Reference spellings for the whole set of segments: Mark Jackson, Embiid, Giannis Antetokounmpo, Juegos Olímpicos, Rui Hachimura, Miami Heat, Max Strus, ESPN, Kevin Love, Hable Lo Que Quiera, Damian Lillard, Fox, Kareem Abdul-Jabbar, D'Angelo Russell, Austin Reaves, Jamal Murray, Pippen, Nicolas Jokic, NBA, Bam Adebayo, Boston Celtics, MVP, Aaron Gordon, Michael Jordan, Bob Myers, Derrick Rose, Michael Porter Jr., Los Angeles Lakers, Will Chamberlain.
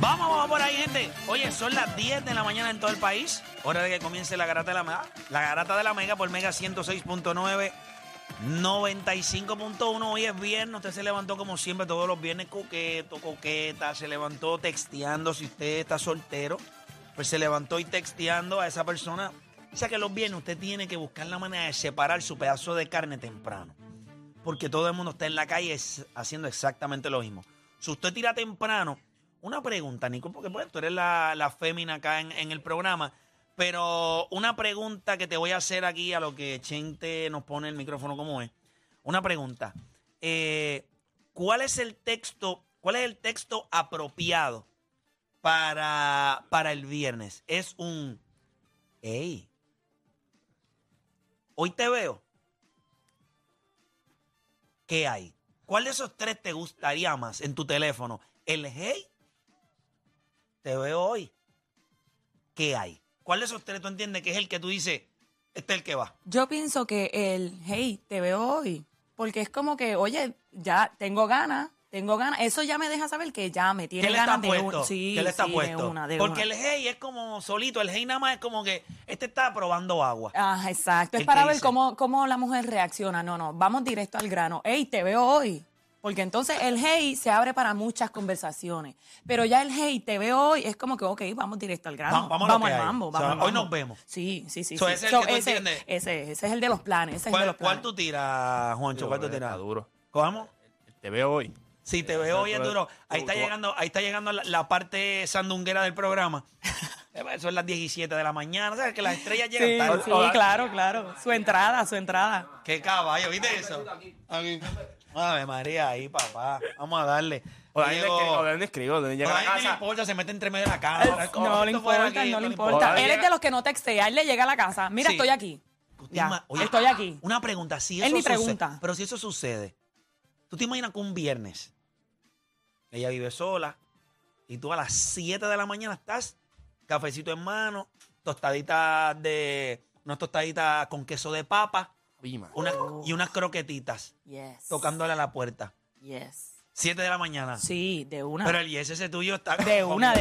Vamos por ahí, gente. Oye, son las 10 de la mañana en todo el país. Hora de que comience la Garata de la Mega. La Garata de la Mega por Mega 106.9, 95.1. Hoy es viernes. Usted se levantó como siempre todos los viernes coqueto, coqueta. Se levantó texteando. Si usted está soltero, pues se levantó y texteando a esa persona. O sea que los viernes usted tiene que buscar la manera de separar su pedazo de carne temprano. Porque todo el mundo está en la calle haciendo exactamente lo mismo. Si usted tira temprano... Una pregunta, Nico, porque bueno, tú eres la fémina acá en el programa, pero una pregunta que te voy a hacer aquí a lo que Chente nos pone el micrófono como es. Una pregunta. ¿Cuál es el texto apropiado para el viernes? Es un, hey, hoy te veo. ¿Qué hay? ¿Cuál de esos tres te gustaría más en tu teléfono? El hey. Te veo hoy. ¿Qué hay? ¿Cuál de esos tres tú entiendes que es el que tú dices, este es el que va? Yo pienso que el, hey, te veo hoy. Porque es como que, oye, ya tengo ganas. Eso ya me deja saber que ya me tiene ganas de una. Sí, ¿qué le está puesto? De una. Porque el hey es como solito. El hey nada más es como que, este está probando agua. Ah, exacto. Es para ver cómo la mujer reacciona. No, vamos directo al grano. Hey, te veo hoy. Porque entonces el hey se abre para muchas conversaciones. Pero ya el hey te veo hoy es como que, ok, vamos directo al grano. Vamos al mambo. Hoy nos vemos. Sí. So, ese es el que tú entiendes. Ese es el de los planes. ¿Cuál tú tiras, Juancho? ¿Cuál tú tiras? Duro. ¿Cómo? Te veo hoy. Sí, te veo hoy es duro. Ahí está llegando la parte sandunguera del programa. Eso es las 17 de la mañana, ¿sabes? Que las estrellas llegan tarde. Sí, claro. Su entrada. Qué caballo, ¿viste eso? Aquí. Ave María, ahí, papá. Vamos a darle. O le escribo. No le importa, se mete entre medio de la cámara. No le importa. Él es de los que no textea, él le llega a la casa. Mira, sí. Estoy aquí. Oye, estoy aquí. Una pregunta, si eso él ni sucede, pregunta. Pero si eso sucede, tú te imaginas que un viernes ella vive sola y tú a las 7 de la mañana estás, cafecito en mano, unas tostaditas con queso de papa. Y unas croquetitas tocándole a la puerta. 7 de la mañana. Sí, de una. Pero el yes ese tuyo está... De una.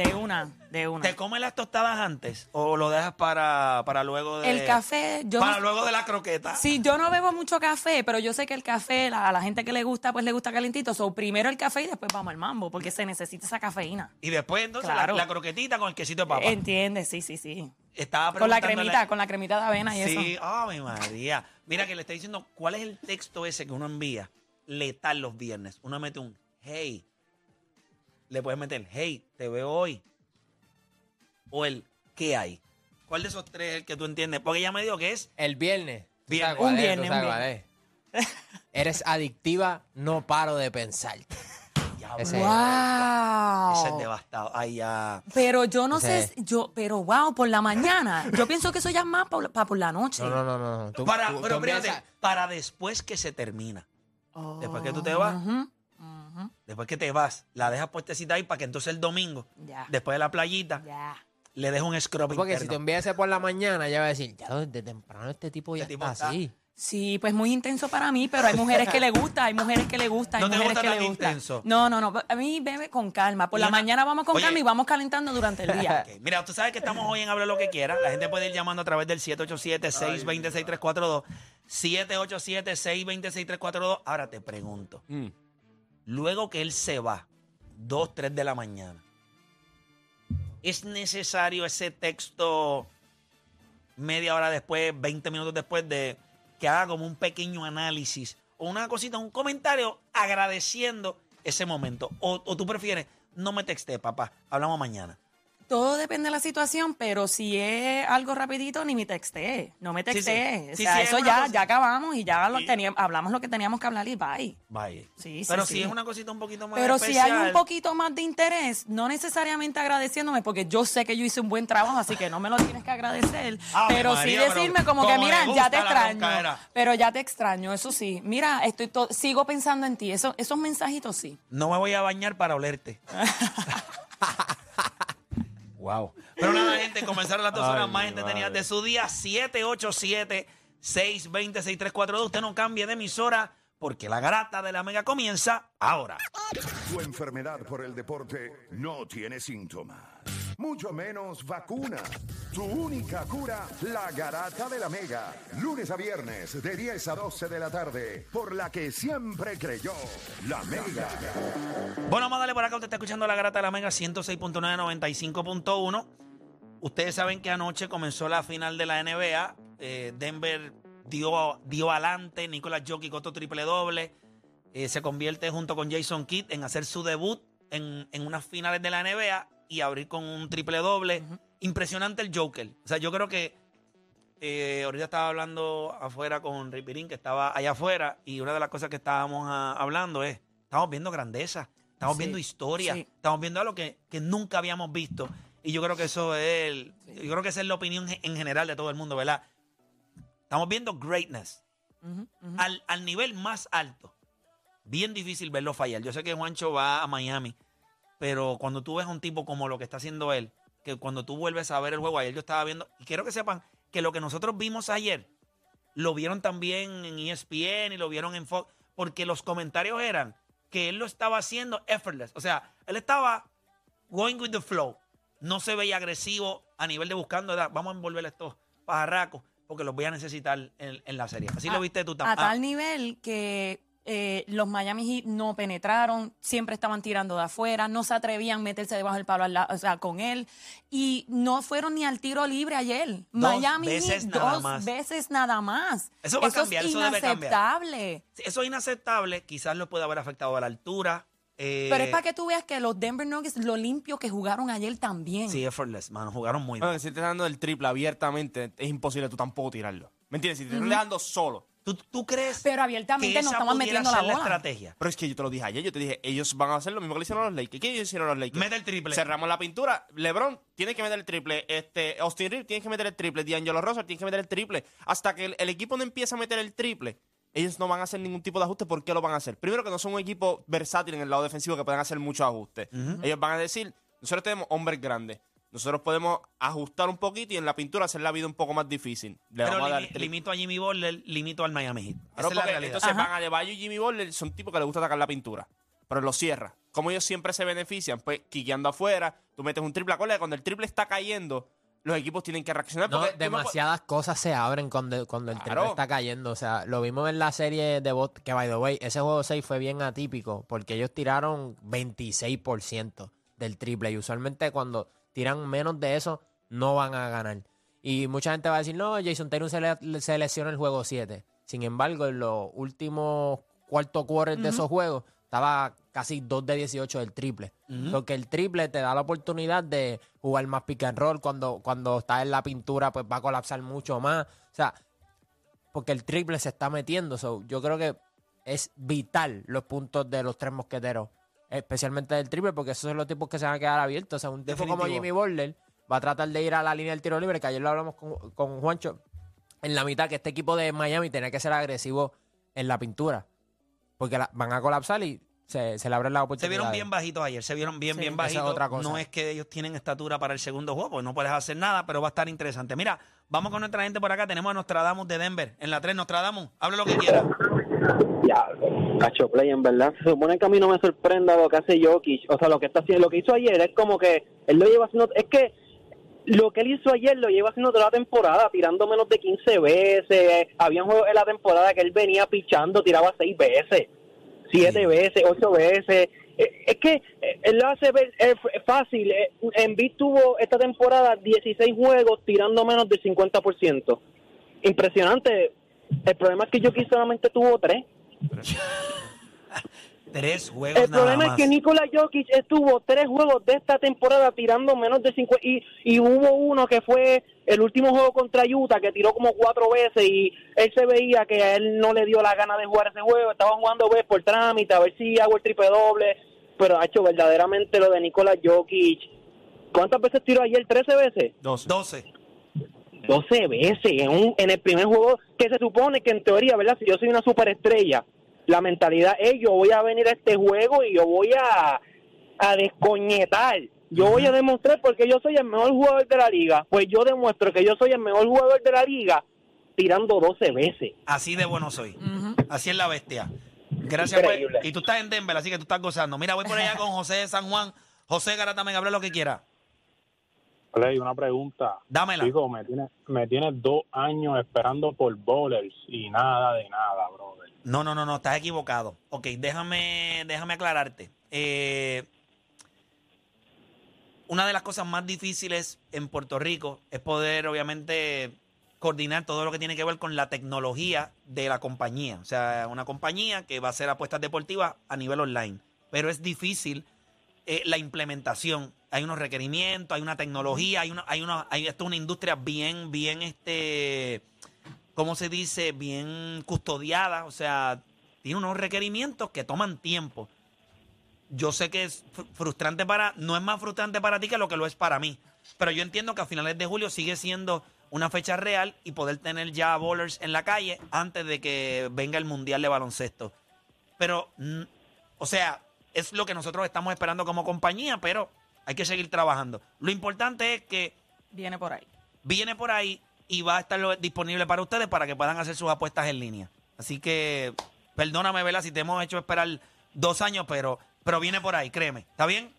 ¿Te comes las tostadas antes o lo dejas para luego de... El café... luego de la croqueta. Sí, yo no bebo mucho café, pero yo sé que el café, a la gente que le gusta, pues le gusta calentito. So, primero el café y después vamos al mambo, porque se necesita esa cafeína. Y después, entonces, claro, la croquetita con el quesito de papa. Entiende, sí. Estaba con la cremita de avena y eso. Sí, oh, mi María. Mira que le está diciendo, ¿cuál es el texto ese que uno envía? Letal los viernes. Uno mete un hey. Le puedes meter hey, te veo hoy. O el ¿qué hay? ¿Cuál de esos tres es el que tú entiendes? Porque ella me dijo que es... El viernes. Un viernes. Eres adictiva, no paro de pensarte. Ese, wow. Ese es devastado. Ay, ya. Pero yo no sé, pero wow, por la mañana. Yo pienso que eso ya es más por la noche. No. Pero fíjate, para después que se termina. Oh, después que tú te vas, después que te vas, la dejas puestecita ahí para que entonces el domingo, después de la playita, le dejas un scrub interno. Porque si te envías por la mañana, ella va a decir, ya desde temprano este tipo ya está así. Sí, pues muy intenso para mí, pero hay mujeres que le gusta, ¿No te gusta tan intenso? No, a mí bebe con calma. Por la mañana vamos con calma y vamos calentando durante el día. Okay. Mira, tú sabes que estamos hoy en Habla Lo Que Quiera. La gente puede ir llamando a través del 787-626-342. 787-626-342. Ahora te pregunto. Luego que él se va, 2, 3 de la mañana, ¿es necesario ese texto media hora después, 20 minutos después de... que haga como un pequeño análisis o una cosita, un comentario agradeciendo ese momento? O tú prefieres, no me texté, papá, hablamos mañana. Todo depende de la situación, pero si es algo rapidito, ni me texté, no me texté. Sí. O sea, eso ya acabamos y ya hablamos lo que teníamos que hablar y bye. Bye. Sí, pero si es una cosita un poquito más especial. Pero si hay un poquito más de interés, no necesariamente agradeciéndome, porque yo sé que yo hice un buen trabajo, así que no me lo tienes que agradecer. Pero María, sí decirme como que, mira, ya te extraño. Pero ya te extraño, eso sí. Mira, sigo pensando en ti. Esos mensajitos sí. No me voy a bañar para olerte. Wow. Pero nada, gente, comenzaron las 2 horas más entretenidas de su día. 787-620-6342. Usted no cambie de emisora porque la garata de la mega comienza ahora. Tu enfermedad por el deporte no tiene síntomas, mucho menos vacuna. Tu única cura, la garata de la mega. Lunes a viernes, de 10 a 12 de la tarde, por la que siempre creyó, la mega. Bueno, vamos a darle por acá. Usted está escuchando la garata de la mega, 106.9, 95.1. Ustedes saben que anoche comenzó la final de la NBA. Denver dio adelante. Nicolas Jokic otro triple doble. Se convierte junto con Jason Kidd en hacer su debut en unas finales de la NBA. Y abrir con un triple doble. Impresionante el Joker. O sea, yo creo que ahorita estaba hablando afuera con Ripirín, que estaba allá afuera, y una de las cosas que estábamos hablando es, estamos viendo grandeza, estamos viendo historia, estamos viendo algo que nunca habíamos visto. Y yo creo que eso es, yo creo que esa es la opinión en general de todo el mundo, ¿verdad? Estamos viendo greatness al nivel más alto. Bien difícil verlo fallar. Yo sé que Juancho va a Miami, pero cuando tú ves a un tipo como lo que está haciendo él, que cuando tú vuelves a ver el juego, ayer yo estaba viendo, y quiero que sepan que lo que nosotros vimos ayer, lo vieron también en ESPN y lo vieron en Fox, porque los comentarios eran que él lo estaba haciendo effortless. O sea, él estaba going with the flow. No se veía agresivo a nivel de buscando, vamos a envolver estos pajarracos, porque los voy a necesitar en la serie. Así lo viste tú también. A tal nivel que... los Miami Heat no penetraron, siempre estaban tirando de afuera, no se atrevían a meterse debajo del palo con él, y no fueron ni al tiro libre ayer. Miami Heat dos veces nada más. Eso va a cambiar, eso debe cambiar. Eso es inaceptable, quizás lo puede haber afectado a la altura. Pero es para que tú veas que los Denver Nuggets, lo limpio que jugaron ayer también. Sí, effortless, mano, jugaron muy bien. Bueno, si estás dando el triple abiertamente, es imposible tú tampoco tirarlo. ¿Me entiendes? Si te estás dejando solo. ¿Tú crees? Pero abiertamente que esa no estamos metiendo la estrategia. Pero es que yo te lo dije ayer, yo te dije, ellos van a hacer lo mismo que le hicieron a los Lakers. ¿Qué ellos hicieron a los Lakers? Mete el triple. Cerramos la pintura. LeBron tiene que meter el triple. Austin Reaves tiene que meter el triple. D'Angelo Russell tiene que meter el triple. Hasta que el equipo no empiece a meter el triple, ellos no van a hacer ningún tipo de ajuste. ¿Por qué lo van a hacer? Primero, que no son un equipo versátil en el lado defensivo que puedan hacer muchos ajustes. Ellos van a decir, nosotros tenemos hombres grandes. Nosotros podemos ajustar un poquito y en la pintura hacer la vida un poco más difícil. Limito a Jimmy Butler, limito al Miami Heat. Entonces, Bam Adebayo y Jimmy Butler son tipos que les gusta atacar la pintura. pero lo cierra. Como ellos siempre se benefician, pues quiqueando afuera, tú metes un triple. Acuérdate, cuando el triple está cayendo, los equipos tienen que reaccionar. No, demasiadas cosas se abren cuando el triple está cayendo. O sea, lo vimos en la serie de Boston, que by the way, ese juego 6 fue bien atípico porque ellos tiraron 26% del triple y usualmente cuando tiran menos de eso no van a ganar. Y mucha gente va a decir, no, Jason Tatum se lesionó el juego 7. Sin embargo, en los últimos cuarto quarter de esos juegos estaba casi 2 de 18 del triple. Porque el triple te da la oportunidad de jugar más pick and roll. Cuando está en la pintura, pues va a colapsar mucho más. O sea, porque el triple se está metiendo. So, yo creo que es vital los puntos de los tres mosqueteros, especialmente del triple, porque esos son los tipos que se van a quedar abiertos. O sea, un tipo como Jimmy Butler va a tratar de ir a la línea del tiro libre, que ayer lo hablamos con Juancho en la mitad, que este equipo de Miami tenía que ser agresivo en la pintura, porque van a colapsar y se le abren las oportunidades. Se vieron bien bajitos ayer, sí, bien bajitos. Esa es otra cosa. No es que ellos tienen estatura para el segundo juego, porque no puedes hacer nada, pero va a estar interesante. Mira, vamos con nuestra gente por acá. Tenemos a Nostradamus de Denver. En la 3, Nostradamus, habla lo que quieras. Ya, cacho play, en verdad. Se supone que a mí no me sorprenda lo que hace Jokic. O sea, lo que está haciendo, lo que hizo ayer es como que él lo lleva haciendo. Es que lo que él hizo ayer lo lleva haciendo toda la temporada, tirando menos de 15 veces. Había un juego en la temporada que él venía pichando, tiraba 6 veces, 7 veces, 8 veces. Es que él lo hace ver fácil. Embiid tuvo esta temporada 16 juegos tirando menos del 50%. Impresionante. El problema es que Jokic solamente tuvo 3. 3 juegos. El problema es que Nicolas Jokic estuvo 3 juegos de esta temporada tirando menos de 50, y hubo uno que fue el último juego contra Utah que tiró como 4 veces y él se veía que a él no le dio la gana de jugar ese juego. Estaban jugando por trámite, a ver si hago el triple doble, pero ha hecho verdaderamente lo de Nicolas Jokic. ¿Cuántas veces tiró ayer? ¿13 veces? 12. 12 veces en el primer juego, que se supone que en teoría, ¿verdad? Si yo soy una superestrella, la mentalidad es, yo voy a venir a este juego y yo voy a descoñetar. Yo voy a demostrar porque yo soy el mejor jugador de la liga. Pues yo demuestro que yo soy el mejor jugador de la liga tirando 12 veces. Así de bueno soy. Así es la bestia. Gracias. Y tú estás en Denver, así que tú estás gozando. Mira, voy por allá con José de San Juan. José Garatamen, habla lo que quiera. Play, una pregunta. Dámela. Chico, me tienes 2 años esperando por bowlers y nada de nada, brother. No, estás equivocado. Ok, déjame aclararte. Una de las cosas más difíciles en Puerto Rico es poder, obviamente, coordinar todo lo que tiene que ver con la tecnología de la compañía. O sea, una compañía que va a hacer apuestas deportivas a nivel online. Pero es difícil la implementación. Hay unos requerimientos, hay una tecnología, esto es una industria bien ¿cómo se dice? Bien custodiada. O sea, tiene unos requerimientos que toman tiempo. Yo sé que es frustrante no es más frustrante para ti que lo que lo es para mí. Pero yo entiendo que a finales de julio sigue siendo una fecha real y poder tener ya bowlers en la calle antes de que venga el Mundial de Baloncesto. Pero, o sea, es lo que nosotros estamos esperando como compañía, pero hay que seguir trabajando. Lo importante es que Viene por ahí. Y va a estar disponible para ustedes para que puedan hacer sus apuestas en línea. Así que, perdóname, Vela, si te hemos hecho esperar 2 años, pero viene por ahí, créeme. ¿Está bien?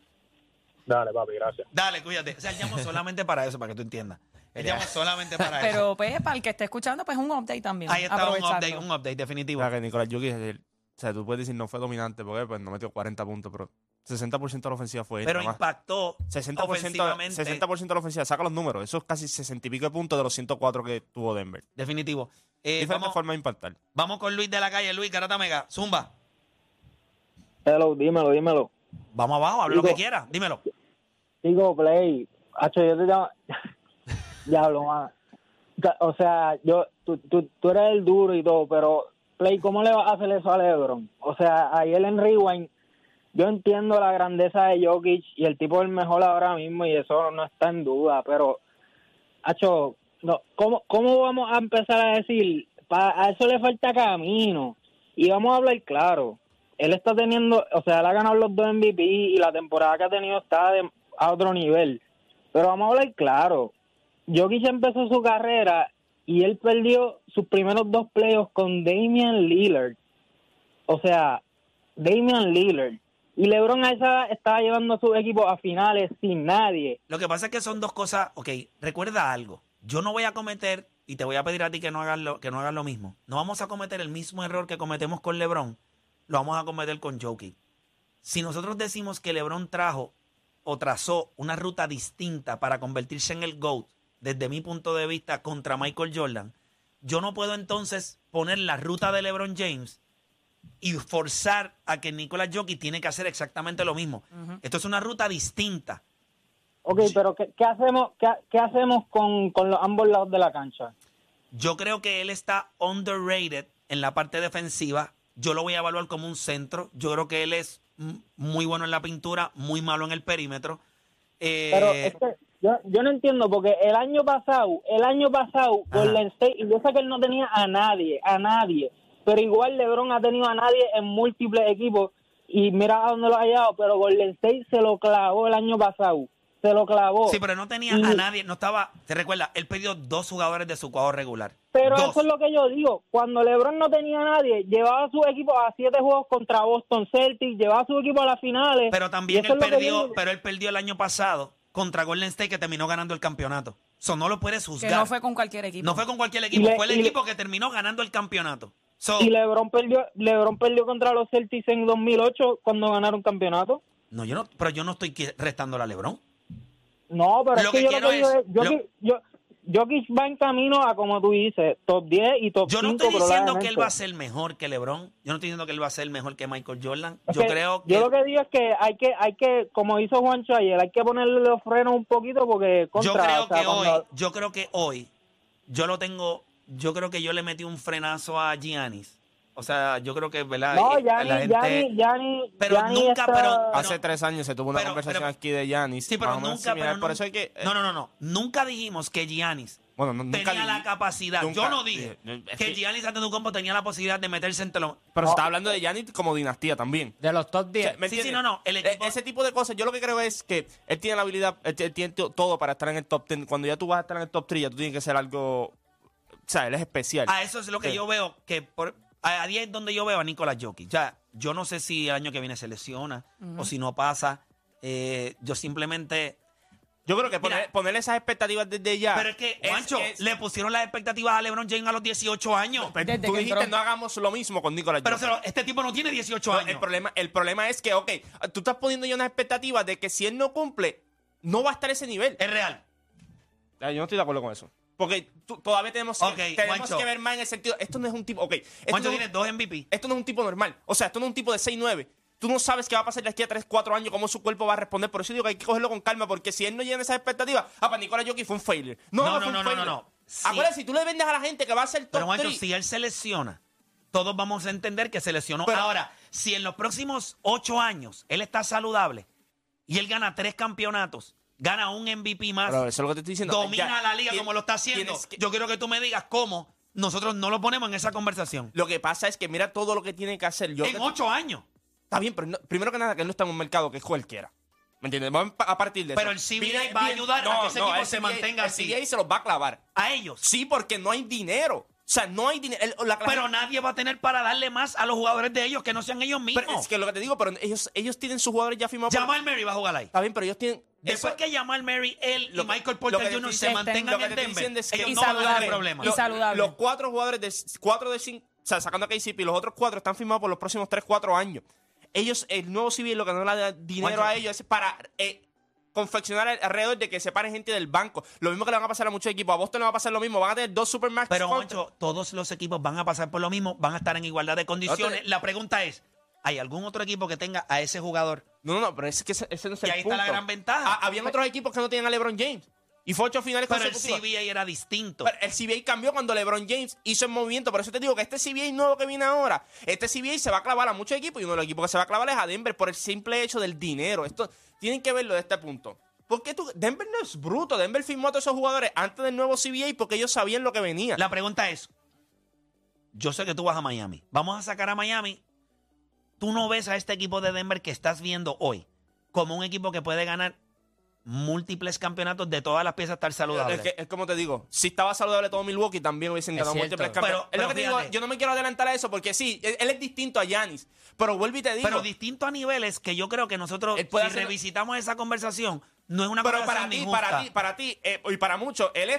Dale, papi, gracias. Dale, cuídate. O sea, llamo solamente para eso, para que tú entiendas. Llamo solamente para eso. Pero, pues, para el que esté escuchando, pues, un update también. Ahí está un update definitivo. Para que Nicolas Jokic, o sea, tú puedes decir no fue dominante, porque pues no metió 40 puntos, pero 60% de la ofensiva fue él. Pero impactó 60% ofensivamente. 60% de la ofensiva. Saca los números. Eso es casi 60 y pico de puntos de los 104 que tuvo Denver. Definitivo. Diferente forma de impactar. Vamos con Luis de la calle. Luis, Garata Mega. Zumba. Hello, dímelo. Vamos abajo, habla lo que quiera. Dímelo. Digo, Play. Hacho, yo te llamo. Diablo, man. O sea, tú eres el duro y todo, pero, Play, ¿cómo le vas a hacer eso a LeBron? O sea, ayer en Rewind, yo entiendo la grandeza de Jokic y el tipo es el mejor ahora mismo y eso no está en duda, pero, Acho, no, ¿cómo vamos a empezar a decir? A eso le falta camino. Y vamos a hablar claro. Él está teniendo, o sea, él ha ganado los 2 MVP y la temporada que ha tenido está a otro nivel. Pero vamos a hablar claro. Jokic empezó su carrera y él perdió sus primeros 2 playoffs con Damian Lillard. O sea, Damian Lillard. Y LeBron a esa edad estaba llevando a su equipo a finales sin nadie. Lo que pasa es que son dos cosas. Ok, recuerda algo. Yo no voy a cometer, y te voy a pedir a ti que no hagas lo mismo. No vamos a cometer el mismo error que cometemos con LeBron, lo vamos a cometer con Jokic. Si nosotros decimos que LeBron trajo o trazó una ruta distinta para convertirse en el GOAT, desde mi punto de vista, contra Michael Jordan, yo no puedo entonces poner la ruta de LeBron James y forzar a que Nicolas Jokic tiene que hacer exactamente lo mismo. Uh-huh. Esto es una ruta distinta. Ok, sí. Pero ¿qué hacemos con los ambos lados de la cancha? Yo creo que él está underrated en la parte defensiva. Yo lo voy a evaluar como un centro. Yo creo que él es muy bueno en la pintura, muy malo en el perímetro. Pero es que yo no entiendo, porque el año pasado, Golden State, y yo sé que él no tenía a nadie, pero igual LeBron ha tenido a nadie en múltiples equipos, y mira a dónde lo ha hallado, pero Golden State se lo clavó el año pasado, se lo clavó. Sí, pero no tenía a nadie, no estaba, te recuerdas, él perdió 2 jugadores de su cuadro regular. Pero eso es lo que yo digo, cuando LeBron no tenía a nadie, llevaba a su equipo a 7 juegos contra Boston Celtics, llevaba a su equipo a las finales. Pero también él perdió el año pasado contra Golden State, que terminó ganando el campeonato. Eso no lo puedes juzgar. Que no fue con cualquier equipo. No fue con cualquier equipo, fue el equipo que terminó ganando el campeonato. Y LeBron perdió contra los Celtics en 2008 cuando ganaron campeonato. No, yo no estoy restando a LeBron. No, pero lo es que yo lo que digo es, Jokic va en camino a, como tú dices, top 10 y top 5. Yo no estoy diciendo que él va a ser mejor que LeBron. Yo no estoy diciendo que él va a ser mejor que Michael Jordan. Yo lo que digo es que hay que, como hizo Juancho ayer, hay que ponerle los frenos un poquito porque yo creo que yo le metí un frenazo a Giannis. O sea, yo creo que, ¿verdad? No, Giannis. Pero hace 3 años se tuvo una conversación aquí de Giannis. Sí, pero nunca. Pero por eso hay que. No. Nunca dijimos que Giannis tenía la capacidad. Yo no dije que Giannis Antetokounmpo tenía la posibilidad de meterse entre los. Pero se está hablando de Giannis como dinastía también. De los top 10. O sea, sí, no. Ese tipo de cosas. Yo lo que creo es que él tiene la habilidad, él tiene todo para estar en el top 10. Cuando ya tú vas a estar en el top 3, ya tú tienes que ser algo. O sea, él es especial. Ah, eso es lo que yo veo que por. A 10 es donde yo veo a Nicolas Jokic. Ya, yo no sé si el año que viene se lesiona o si no pasa. Yo simplemente. Yo creo que poner esas expectativas desde ya. Pero es que, Juancho, le pusieron las expectativas a LeBron James a los 18 años. Pero tú dijiste, no hagamos lo mismo con Nicolas Jokic. Pero este tipo no tiene 18 años. El problema es que, ok, tú estás poniendo ya unas expectativas de que si él no cumple, no va a estar ese nivel. Es real. Yo no estoy de acuerdo con eso. Porque todavía tenemos que ver más en el sentido. Esto no es un tipo. Okay, Juancho tiene 2 MVP. Esto no es un tipo normal. O sea, esto no es un tipo de 6'9". Tú no sabes qué va a pasar de aquí a 3, 4 años, cómo su cuerpo va a responder. Por eso digo que hay que cogerlo con calma, porque si él no llena esas expectativas, para Nicolas Jokic fue un failure. No. Sí. Acuérdate, si tú le vendes a la gente que va a ser top 3. Pero, Juancho, si él se lesiona, todos vamos a entender que se lesionó. Pero ahora, si en los próximos 8 años él está saludable y él gana 3 campeonatos, gana un MVP más, eso es lo que te estoy diciendo. Domina la liga como lo está haciendo. Yo quiero que tú me digas cómo nosotros no lo ponemos en esa conversación. Lo que pasa es que mira todo lo que tiene que hacer. En 8 años. Está bien, pero primero que nada, que él no está en un mercado que es cualquiera. ¿Me entiendes? Vamos a partir de eso. Pero el CBA va a ayudar a que ese equipo se mantenga así. El CBA se los va a clavar. ¿A ellos? Sí, porque no hay dinero. O sea, no hay dinero. Pero nadie va a tener para darle más a los jugadores de ellos que no sean ellos mismos. Pero es que lo que te digo, pero ellos tienen sus jugadores ya firmados. Jamal Murray va a jugar ahí. Está bien, pero ellos tienen. Después que Jamal Murray, él y Michael Porter Jr. se mantengan en Denver, es que ellos no van a tener problemas. Y saludable. Los 4 jugadores de 4 de 5, o sea, sacando a KCP, los otros 4 están firmados por los próximos 3-4 años. Ellos, el nuevo civil, lo que no le da dinero a ellos es para confeccionar alrededor de que separen gente del banco. Lo mismo que le van a pasar a muchos equipos. A Boston le va a pasar lo mismo. Van a tener 2 Supermax. Pero, Juancho, todos los equipos van a pasar por lo mismo. Van a estar en igualdad de condiciones. La pregunta es, ¿hay algún otro equipo que tenga a ese jugador? No, pero es que ese no es el punto. Y ahí está la gran ventaja. Habían otros equipos que no tenían a LeBron James. Y fue 8 finales consecutivas. Pero el CBA era distinto. Pero el CBA cambió cuando LeBron James hizo el movimiento. Por eso te digo que este CBA nuevo que viene ahora, este CBA se va a clavar a muchos equipos y uno de los equipos que se va a clavar es a Denver por el simple hecho del dinero. Esto tienen que verlo de este punto. Porque Denver no es bruto. Denver firmó a todos esos jugadores antes del nuevo CBA porque ellos sabían lo que venía. La pregunta es, yo sé que tú vas a Miami. Vamos a sacar a Miami. ¿Tú no ves a este equipo de Denver que estás viendo hoy como un equipo que puede ganar múltiples campeonatos de todas las piezas estar saludable. Es como te digo, si estaba saludable todo Milwaukee, también hubiesen ganado múltiples campeonatos. Pero, es lo que te digo, yo no me quiero adelantar a eso, porque sí, él es distinto a Giannis, pero vuelvo y te digo. Pero distinto a niveles que yo creo que nosotros, si revisitamos esa conversación, no es una conversación injusta. Pero para ti, y para muchos, el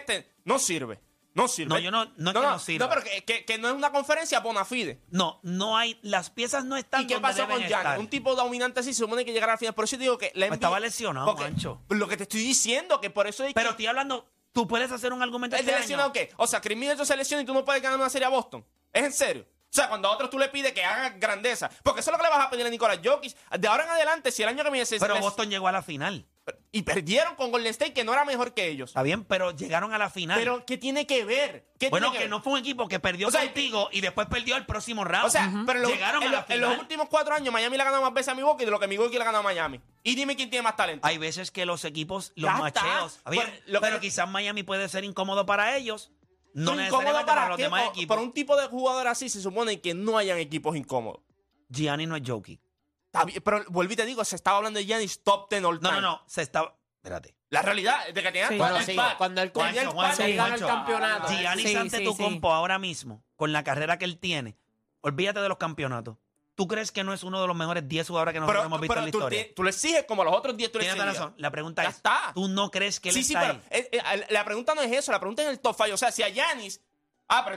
no sirve. No sirve. No, yo no sirve. No, pero que no es una conferencia bona fide. No hay. Las piezas no están. ¿Y qué pasó con Giannis? Un tipo dominante, sí, se supone que llegará al final. Por eso te digo que la NBA, estaba lesionado, Mancho. Lo que te estoy diciendo, que por eso. Pero estoy hablando. Tú puedes hacer un argumento. ¿El de lesionado qué? O sea, Chris Middleton se lesiona y tú no puedes ganar una serie a Boston. ¿Es en serio? O sea, cuando a otros tú le pides que haga grandeza. Porque eso es lo que le vas a pedir a Nicolas Jokic. De ahora en adelante, si el año que viene se. Pero Boston llegó a la final. Y perdieron con Golden State, que no era mejor que ellos. Está bien, pero llegaron a la final. ¿Pero qué tiene que ver? Bueno, que no fue un equipo que perdió contigo y después perdió el próximo round. O sea, pero llegaron a la final. En los últimos 4 años, Miami le ha ganado más veces a Milwaukee de lo que Milwaukee le ha ganado a Miami. Y dime quién tiene más talento. Hay veces que los equipos, los macheos. Pero quizás Miami puede ser incómodo para ellos. No necesariamente para los demás equipos. Para un tipo de jugador así, se supone que no hayan equipos incómodos. Giannis no es Jokic. Pero vuelvo y te digo, se estaba hablando de Giannis top 10 all time. No, se estaba. Espérate. La realidad es de que tenía cuando él gana el campeonato. Giannis Antetokounmpo ahora mismo, con la carrera que él tiene, olvídate de los campeonatos. ¿Tú crees que no es uno de los mejores 10 jugadores que nosotros hemos visto en la historia? Tú le exiges como a los otros 10, tú le exiges. Tienes razón. La pregunta es, ¿tú no crees que él está ahí? Pero la pregunta no es eso, la pregunta es el top 5. O sea, si a Giannis...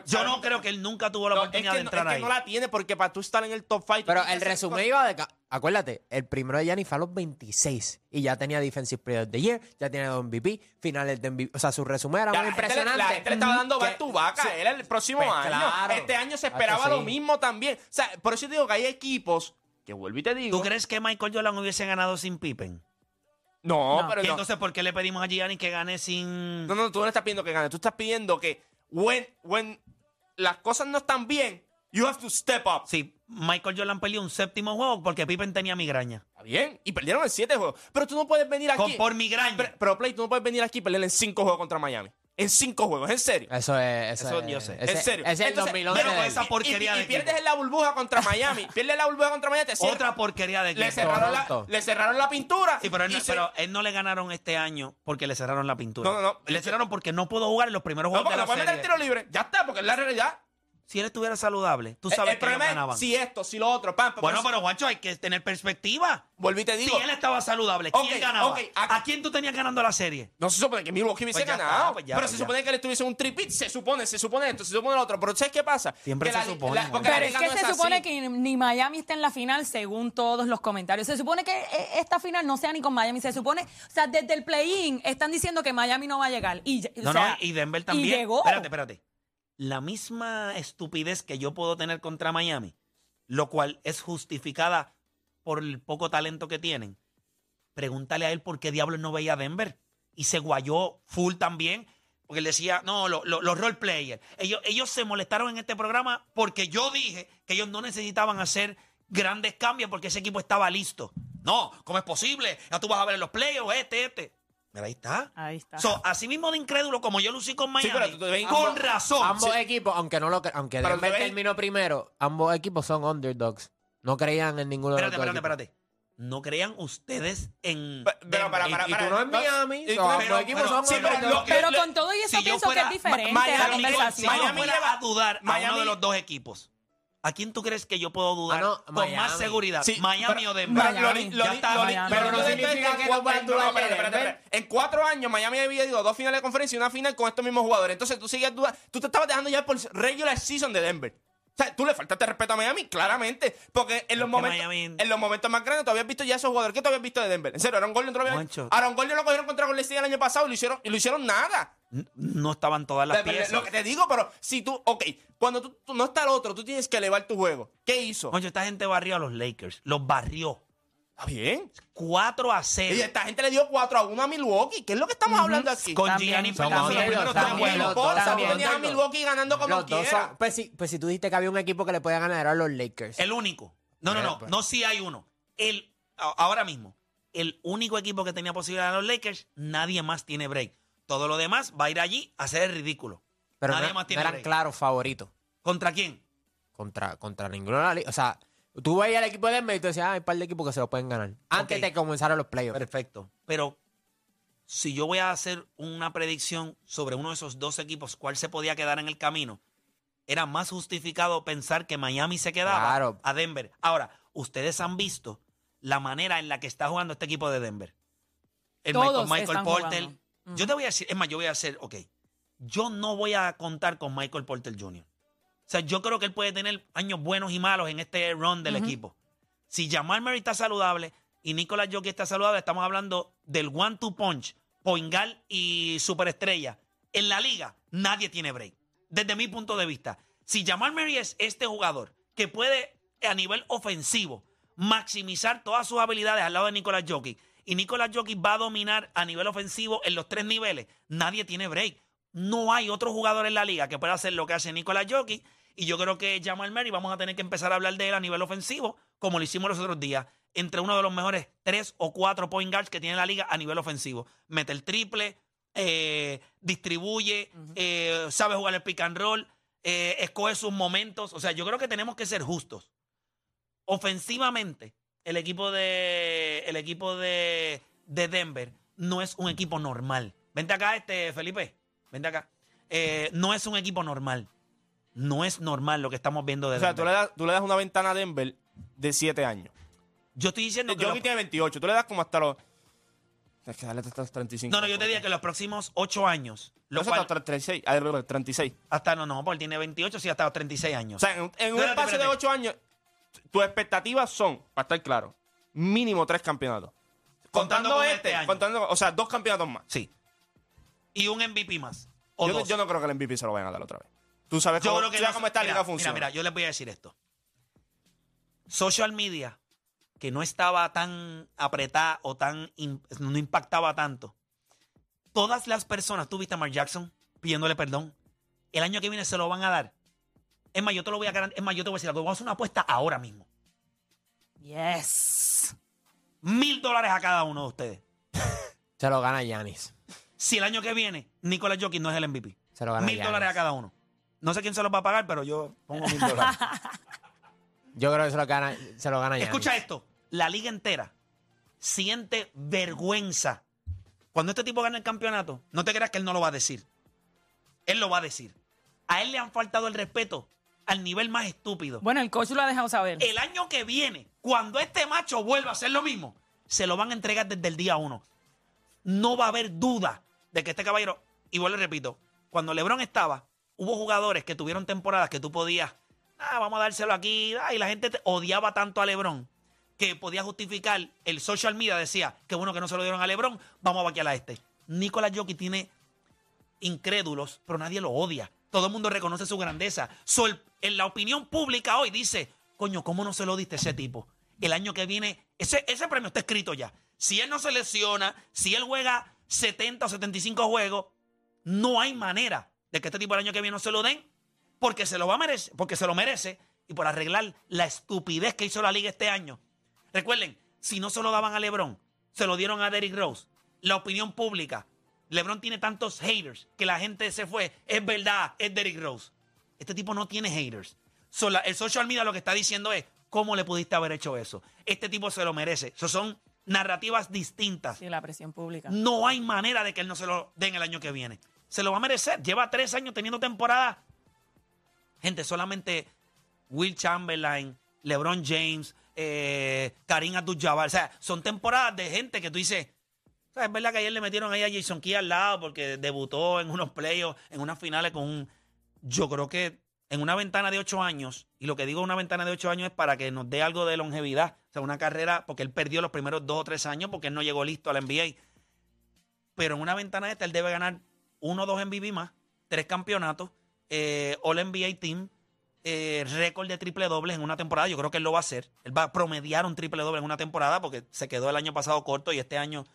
yo no creo que él nunca tuvo la oportunidad de entrar ahí. Es que no la tiene, porque para tú estar en el top 5... Pero el resumen iba de... Acuérdate, el primero de Giannis fue a los 26 y ya tenía Defensive Player of the Year, ya tenía dos MVP, finales de MVP. O sea, su resumen era muy impresionante. La gente le estaba dando back to back a él el próximo año. Claro, este año se esperaba lo mismo también. O sea, por eso te digo que hay equipos que vuelvo y te digo... ¿Tú crees que Michael Jordan hubiese ganado sin Pippen? No, pero no. Entonces, ¿por qué le pedimos a Giannis que gane sin...? No, tú no estás pidiendo que gane, tú estás pidiendo que... When las cosas no están bien, you have to step up. Sí, Michael Jordan perdió un 7º juego porque Pippen tenía migraña. Está bien, y perdieron el 7 juegos. Pero tú no puedes venir aquí. Por migraña. Pero Play, tú no puedes venir aquí y perder en 5 juegos contra Miami. En 5 juegos, ¿en serio? Eso es, yo sé. En serio. Es el 2011. Pero con esa porquería de pierdes en la burbuja contra Miami. Pierdes la burbuja contra Miami. Otra porquería de equipo. Le cerraron la pintura. Sí, pero él no le ganaron este año porque le cerraron la pintura. No. Le cerraron porque no pudo jugar en los primeros juegos de la serie. No, porque no puede meter el tiro libre. Ya está, porque es la realidad. Si él estuviera saludable, tú sabes que no ganaban. Si esto, si lo otro. Pero Juancho, hay que tener perspectiva. Volví y te digo. Si él estaba saludable, ¿quién ganaba? ¿A quién tú tenías ganando la serie? No se supone que Milwaukee hubiese ganado. Se supone que él estuviese un tripit. Se supone esto, se supone lo otro. Pero ¿sabes qué pasa? Siempre se supone. Pero es que se supone que ni Miami está en la final, según todos los comentarios. Se supone que esta final no sea ni con Miami. Se supone, o sea, desde el play-in están diciendo que Miami no va a llegar. Y Denver también. Y llegó. Espérate. La misma estupidez que yo puedo tener contra Miami, lo cual es justificada por el poco talento que tienen. Pregúntale a él por qué diablos no veía a Denver. Y se guayó full también, porque él decía, no, los role players. Ellos se molestaron en este programa porque yo dije que ellos no necesitaban hacer grandes cambios porque ese equipo estaba listo. No, ¿cómo es posible? Ya tú vas a ver en los playoffs, Mira, ahí está. Así mismo de incrédulo como yo lucí con Miami, pero con razón. Ambos equipos, aunque no lo crean, aunque Denver terminó primero, ambos equipos son underdogs. No creían en ninguno de los dos. Espérate. No crean ustedes en... Pero, y tú no en Miami. Pero con todo y eso pienso que es diferente. Miami le va a dudar a uno de los dos equipos. ¿A quién tú crees que yo puedo dudar con más seguridad? Sí, ¿Miami o Denver? Pero no significa que espérate. En 4 años Miami había ido a 2 finales de conferencia y una final con estos mismos jugadores. Entonces tú sigues dudando. Tú te estabas dejando ya por regular season de Denver. O sea, tú le faltaste respeto a Miami, claramente. Porque en los momentos más grandes tú habías visto ya esos jugadores. ¿Qué tú habías visto de Denver? En serio, Aaron Gordon lo cogieron contra Golden State el año pasado y lo hicieron nada. No estaban todas las piezas. Lo que te digo, pero si tú... Ok, cuando tú no está el otro, tú tienes que elevar tu juego. ¿Qué hizo? Concho, esta gente barrió a los Lakers. Los barrió. ¿Está bien? 4-0. Y esta gente le dio 4-1 a Milwaukee. ¿Qué es lo que estamos hablando aquí? Con Giannis. También tenías a Milwaukee ganando como quiera. Pues si tú dijiste que había un equipo que le podía ganar a los Lakers. El único. No, sí hay uno. Ahora mismo, el único equipo que tenía posibilidad de los Lakers, nadie más tiene break. Todo lo demás va a ir allí a hacer el ridículo. Pero nadie más tiene break. Eran claros favoritos. ¿Contra quién? Contra ninguno de la liga. O sea... Tú veías al equipo de Denver y tú decías, hay un par de equipos que se lo pueden ganar. Antes de comenzar a los playoffs. Perfecto. Pero si yo voy a hacer una predicción sobre uno de esos dos equipos, cuál se podía quedar en el camino, era más justificado pensar que Miami se quedaba claro. a Denver. Ahora, ustedes han visto la manera en la que está jugando este equipo de Denver. Todos están Michael Porter. Uh-huh. Yo te voy a decir, es más, yo voy a hacer, ok, yo no voy a contar con Michael Porter Jr. O sea, yo creo que él puede tener años buenos y malos en este run del equipo. Si Jamal Murray está saludable y Nicolas Jokic está saludable, estamos hablando del 1-2 punch, Poingal y superestrella. En la liga, nadie tiene break. Desde mi punto de vista, si Jamal Murray es este jugador que puede, a nivel ofensivo, maximizar todas sus habilidades al lado de Nicolas Jokic, y Nicolas Jokic va a dominar a nivel ofensivo en los tres niveles, nadie tiene break. No hay otro jugador en la liga que pueda hacer lo que hace Nicolas Jokic, y yo creo que Jamal Murray vamos a tener que empezar a hablar de él a nivel ofensivo, como lo hicimos los otros días, entre uno de los mejores 3 o 4 point guards que tiene la liga a nivel ofensivo. Mete el triple, distribuye, sabe jugar el pick and roll, escoge sus momentos. O sea, yo creo que tenemos que ser justos. Ofensivamente, el equipo de Denver no es un equipo normal. Vente acá, Felipe. Vente acá. No es un equipo normal. No es normal lo que estamos viendo de Denver. O sea, tú le das una ventana a Denver de 7 años. Yo estoy diciendo que... Jokic tiene 28. Tú le das como hasta los... Es que dale hasta los 35. No, yo te diría que los próximos 8 años... hasta los 36. Porque él tiene 28, sí, hasta los 36 años. O sea, en un espacio de 8 años, tus expectativas son, para estar claro, mínimo 3 campeonatos. Contando este año. O sea, 2 campeonatos más. Sí. Y un MVP más. Yo no creo que el MVP se lo vayan a dar otra vez. Tú sabes cómo está la liga funciona. Mira, yo les voy a decir esto. Social media, que no estaba tan apretada o no impactaba tanto. Todas las personas, tú viste a Mark Jackson pidiéndole perdón. El año que viene se lo van a dar. Es más, yo te lo voy a garantizar. Es más, yo te voy a decir algo. Vamos a hacer una apuesta ahora mismo. Yes. $1,000 a cada uno de ustedes. Se lo gana Giannis. Si el año que viene Nicolas Jokic no es el MVP, se lo gana $1,000 a cada uno. No sé quién se los va a pagar, pero yo pongo $1,000. Yo creo que se lo gana Giannis. Escucha esto. La liga entera siente vergüenza. Cuando este tipo gana el campeonato, no te creas que él no lo va a decir. Él lo va a decir. A él le han faltado el respeto al nivel más estúpido. Bueno, el coach lo ha dejado saber. El año que viene, cuando este macho vuelva a hacer lo mismo, se lo van a entregar desde el día 1. No va a haber duda de que este caballero, y vuelvo y repito, cuando LeBron estaba, hubo jugadores que tuvieron temporadas que tú podías, vamos a dárselo aquí, y la gente odiaba tanto a LeBron que podía justificar, el social media decía, qué bueno que no se lo dieron a LeBron, vamos a vaquear a este. Nicolas Jokic tiene incrédulos, pero nadie lo odia. Todo el mundo reconoce su grandeza. En la opinión pública hoy dice, coño, ¿cómo no se lo diste a ese tipo? El año que viene, ese premio está escrito ya. Si él no se lesiona, si él juega 70 o 75 juegos, no hay manera de que este tipo el año que viene no se lo den, porque se lo va a merecer, porque se lo merece, y por arreglar la estupidez que hizo la liga este año. Recuerden, si no se lo daban a LeBron, se lo dieron a Derrick Rose. La opinión pública, LeBron tiene tantos haters que la gente se fue, es verdad, es Derrick Rose. Este tipo no tiene haters. El social media lo que está diciendo es, ¿cómo le pudiste haber hecho eso? Este tipo se lo merece. Eso son narrativas distintas. Sí, la presión pública. No hay manera de que él no se lo den el año que viene. Se lo va a merecer. Lleva 3 años teniendo temporada. Gente, solamente Will Chamberlain, LeBron James, Kareem Abdul-Jabbar. O sea, son temporadas de gente que tú dices... O sea, es verdad que ayer le metieron ahí a Jason Kidd al lado porque debutó en unos playoffs, en unas finales con un... Yo creo que en una ventana de 8 años, y lo que digo una ventana de 8 años es para que nos dé algo de longevidad. O sea, una carrera, porque él perdió los primeros 2 o 3 años porque él no llegó listo a la NBA. Pero en una ventana él debe ganar 1 o 2 MVP más, 3 campeonatos, All NBA Team, récord de triple dobles en una temporada. Yo creo que él lo va a hacer. Él va a promediar un triple doble en una temporada porque se quedó el año pasado corto y este año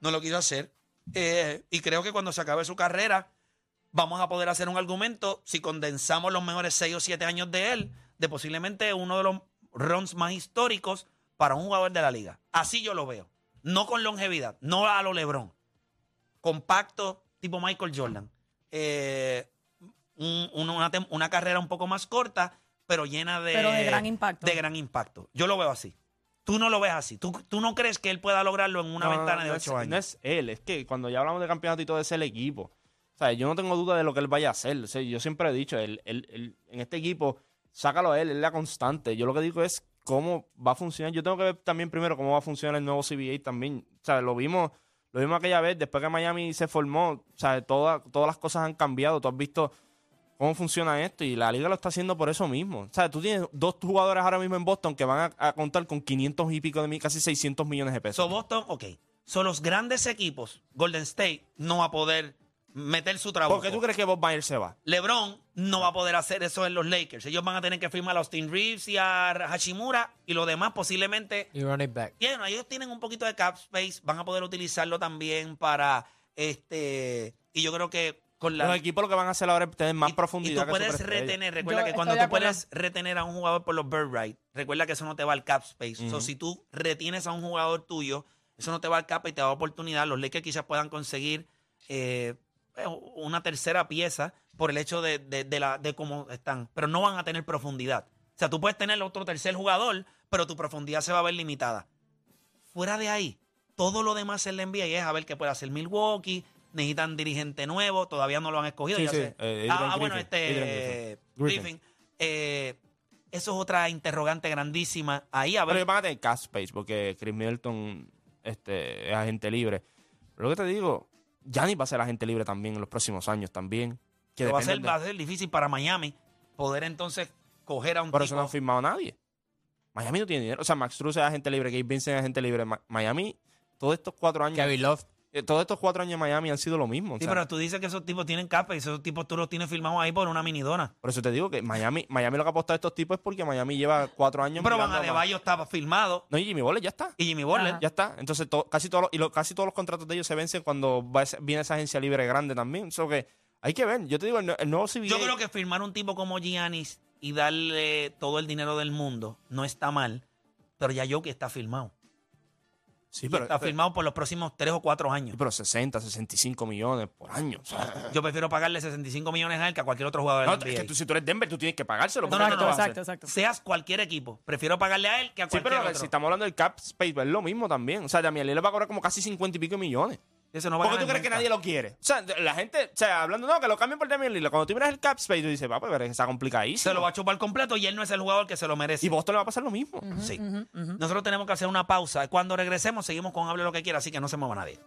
no lo quiso hacer. Y creo que cuando se acabe su carrera vamos a poder hacer un argumento, si condensamos los mejores 6 o 7 años de él, de posiblemente uno de los runs más históricos para un jugador de la liga. Así yo lo veo. No con longevidad, no a lo LeBron. Compacto, tipo Michael Jordan. Una carrera un poco más corta, pero llena de... Pero de gran impacto. Yo lo veo así. Tú no lo ves así. Tú no crees que él pueda lograrlo en una ventana de 8 años. No es él. Es que cuando ya hablamos de campeonato y todo, es el equipo. O sea, yo no tengo duda de lo que él vaya a hacer. O sea, yo siempre he dicho, él, en este equipo, sácalo a él. Él es la constante. Yo lo que digo es cómo va a funcionar. Yo tengo que ver también primero cómo va a funcionar el nuevo CBA también. O sea, lo vimos aquella vez. Después que Miami se formó, o sea, todas las cosas han cambiado. Tú has visto cómo funciona esto y la liga lo está haciendo por eso mismo. O sea, tú tienes dos jugadores ahora mismo en Boston que van a contar con 500 y pico de mil, casi 600 millones de pesos. So, Boston, ok. Son los grandes equipos. Golden State no va a poder meter su trabajo. ¿Por qué tú crees que Bob Myers se va? LeBron no va a poder hacer eso en los Lakers. Ellos van a tener que firmar a Austin Reaves y a Hachimura y lo demás posiblemente. Y running back. Bueno, ellos tienen un poquito de cap space. Van a poder utilizarlo también para y yo creo que con los equipos lo que van a hacer ahora es tener más profundidad. Y tú puedes retener. Recuerda que cuando tú puedes retener a un jugador por los bird rights, recuerda que eso no te va al cap space. O sea, si tú retienes a un jugador tuyo, eso no te va al cap y te da oportunidad. Los Lakers quizás puedan conseguir una tercera pieza por el hecho de cómo están. Pero no van a tener profundidad. O sea, tú puedes tener otro tercer jugador, pero tu profundidad se va a ver limitada. Fuera de ahí, todo lo demás en la NBA es a ver qué puede hacer Milwaukee. Necesitan dirigente nuevo, todavía no lo han escogido. Sí, ya sé. Griffin. Eso es otra interrogante grandísima. Ahí a ver. Pero van a tener cash space porque Chris Middleton es agente libre. Pero lo que te digo, Giannis va a ser agente libre también en los próximos años también. Que va a ser difícil para Miami poder entonces coger a un tipo. Pero eso no ha firmado nadie. Miami no tiene dinero. O sea, Max Strus es agente libre, Gabe Vincent es agente libre. Miami, todos estos 4 años... Kevin Love. Todos estos 4 años en Miami han sido lo mismo. Sí, o sea, pero tú dices que esos tipos tienen capa y esos tipos tú los tienes firmados ahí por una minidona. Por eso te digo que Miami lo que ha apostado a estos tipos es porque Miami lleva 4 años. Pero Bam Adebayo estaba firmado. No, y Jimmy Butler ya está. Entonces casi todos los contratos de ellos se vencen cuando viene esa agencia libre grande también. So que hay que ver. Yo te digo, el nuevo CBA... Yo creo que firmar un tipo como Giannis y darle todo el dinero del mundo no está mal, pero ya Jokic está firmado. Sí, pero está firmado por los próximos 3 o 4 años. Pero 60, 65 millones por año. O sea, yo prefiero pagarle 65 millones a él que a cualquier otro jugador del NBA. Es que tú, si tú eres Denver, tú tienes que pagárselo. No, exacto. Seas cualquier equipo. Prefiero pagarle a él que a cualquier otro. Sí, pero si estamos hablando del cap space, es lo mismo también. O sea, Damian Lillard va a cobrar como casi 50 y pico millones. Eso no va. ¿Por qué tú crees que nadie lo quiere? O sea, la gente, o sea, hablando, no, que lo cambien por Damian Lillard. Cuando tú miras el cap space, tú dices, papá, pero está complicadísimo. Se lo va a chupar completo y él no es el jugador que se lo merece. Y Boston le va a pasar lo mismo. Sí. Nosotros tenemos que hacer una pausa. Cuando regresemos, seguimos con Hable lo que quiera, así que no se mueva nadie.